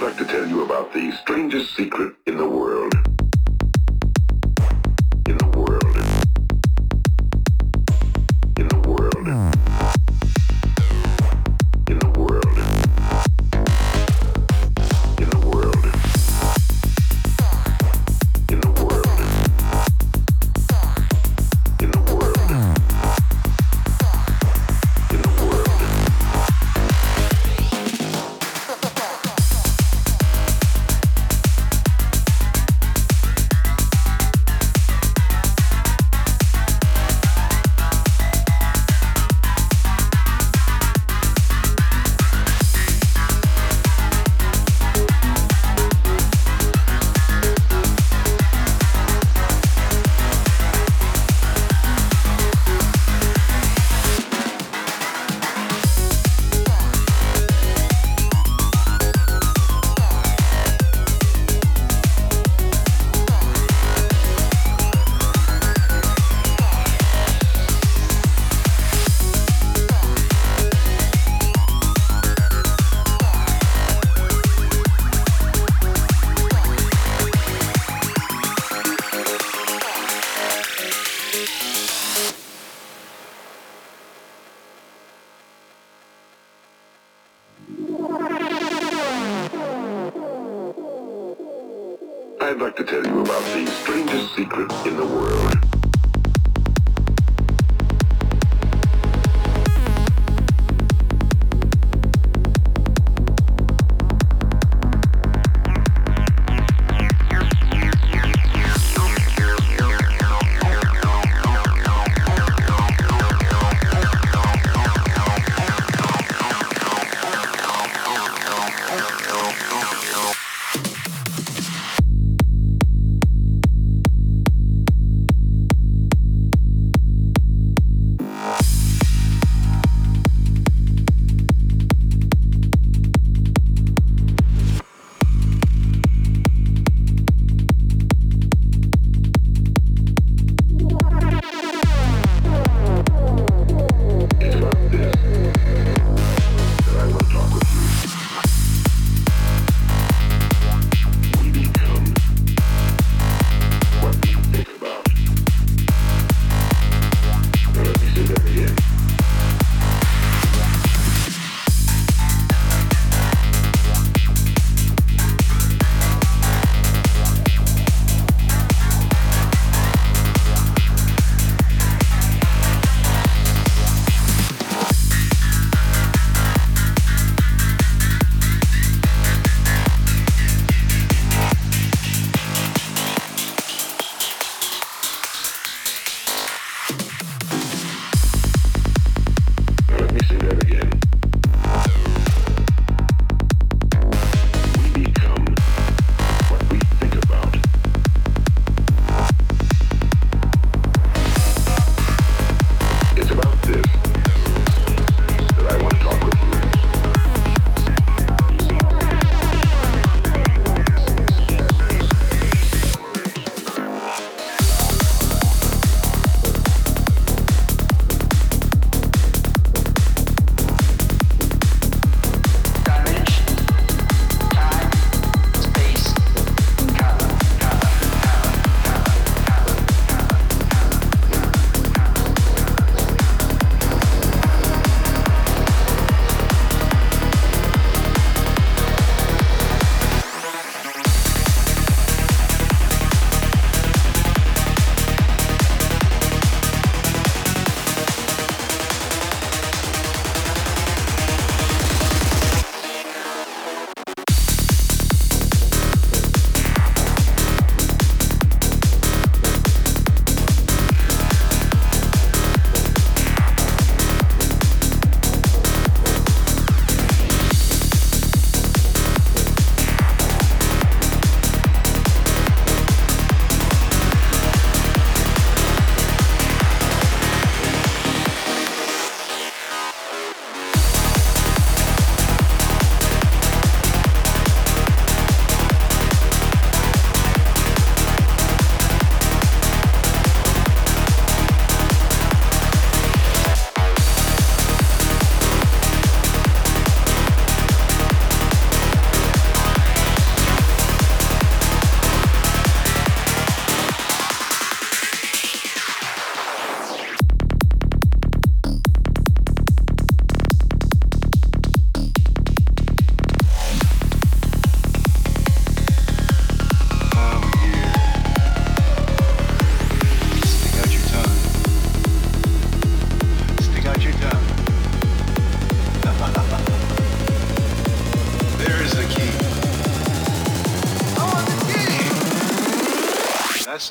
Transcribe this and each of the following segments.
I'd like to tell you about the strangest secret in the world.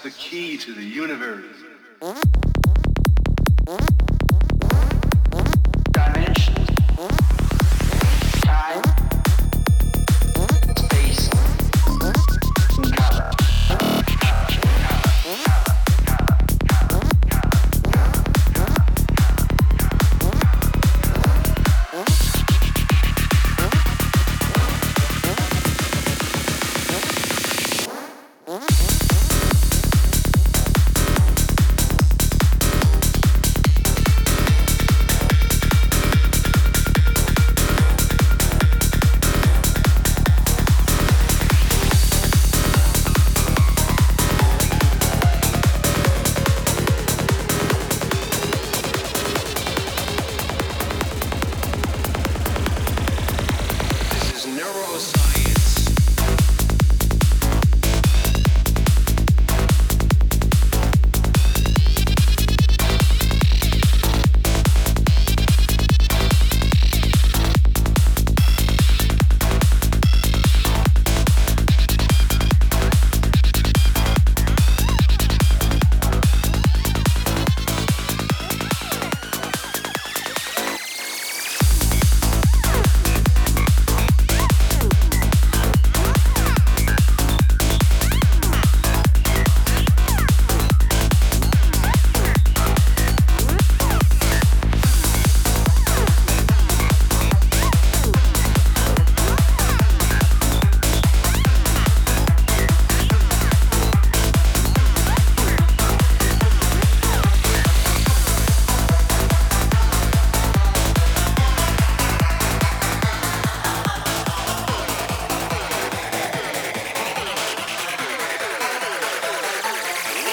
That's the key to the universe.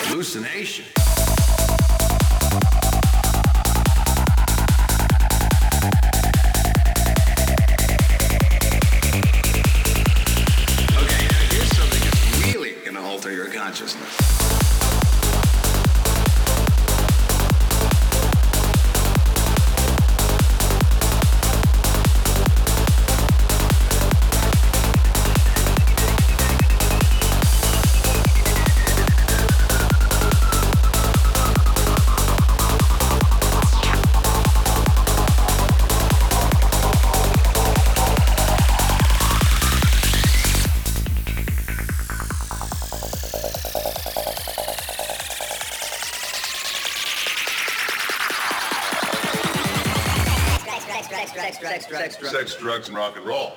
Hallucination. Okay, now here's something that's really gonna alter your consciousness. Sex, drugs, and rock and roll.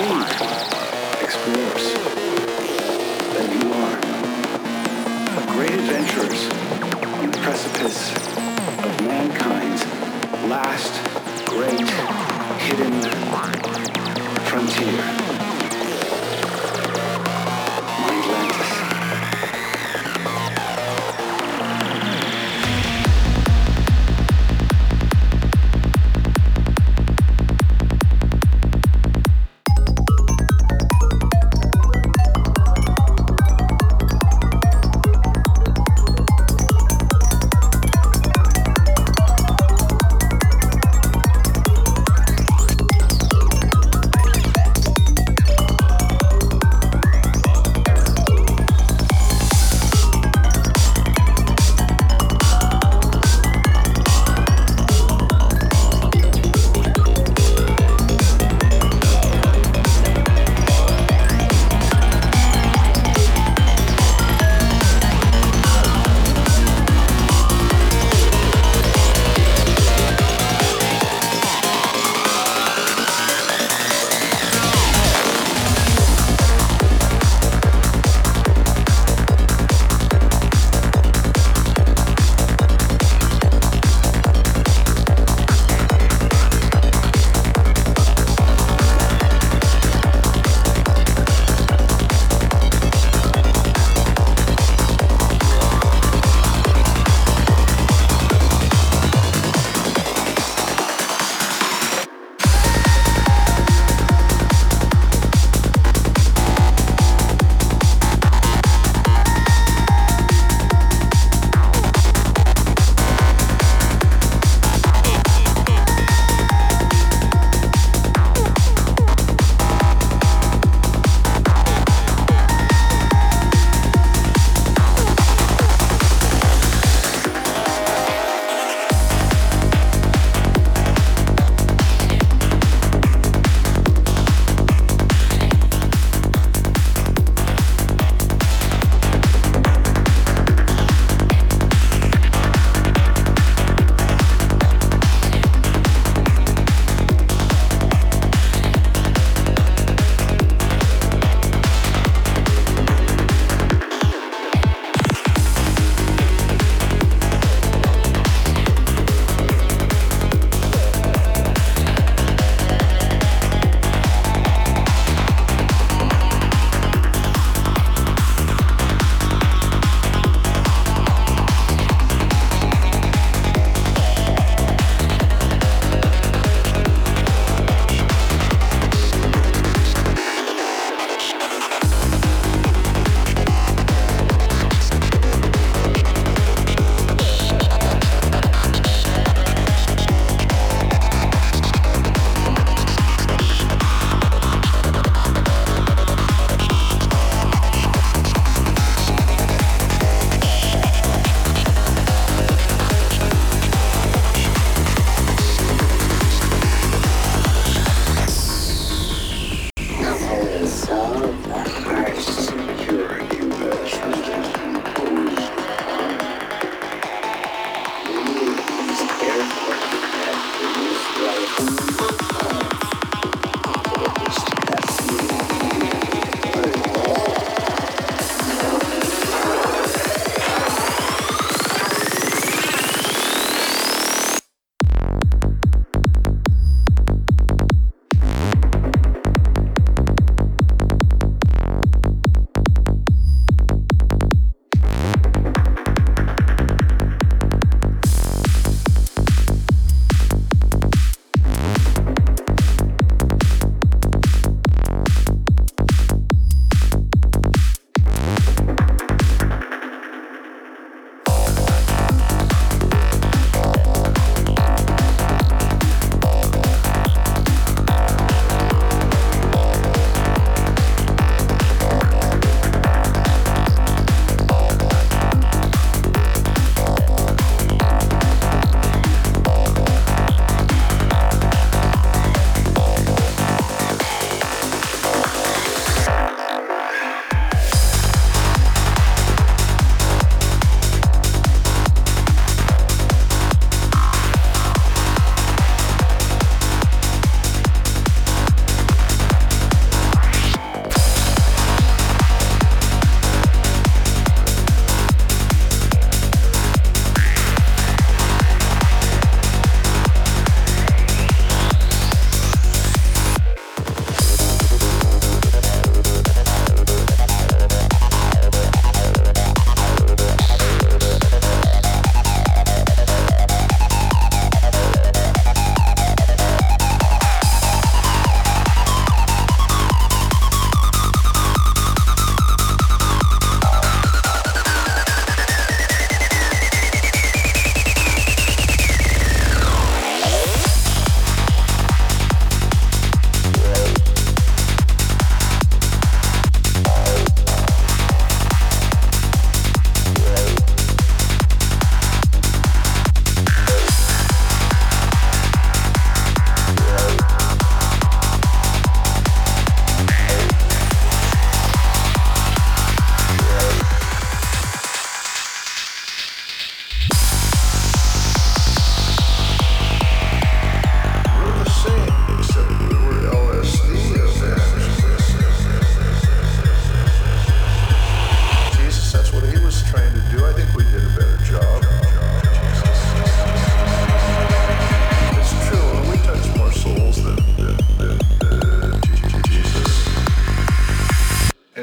brave explorers that you are, of great adventurers on the precipice of mankind's last great hidden frontier.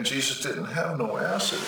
Jesus didn't have no acid.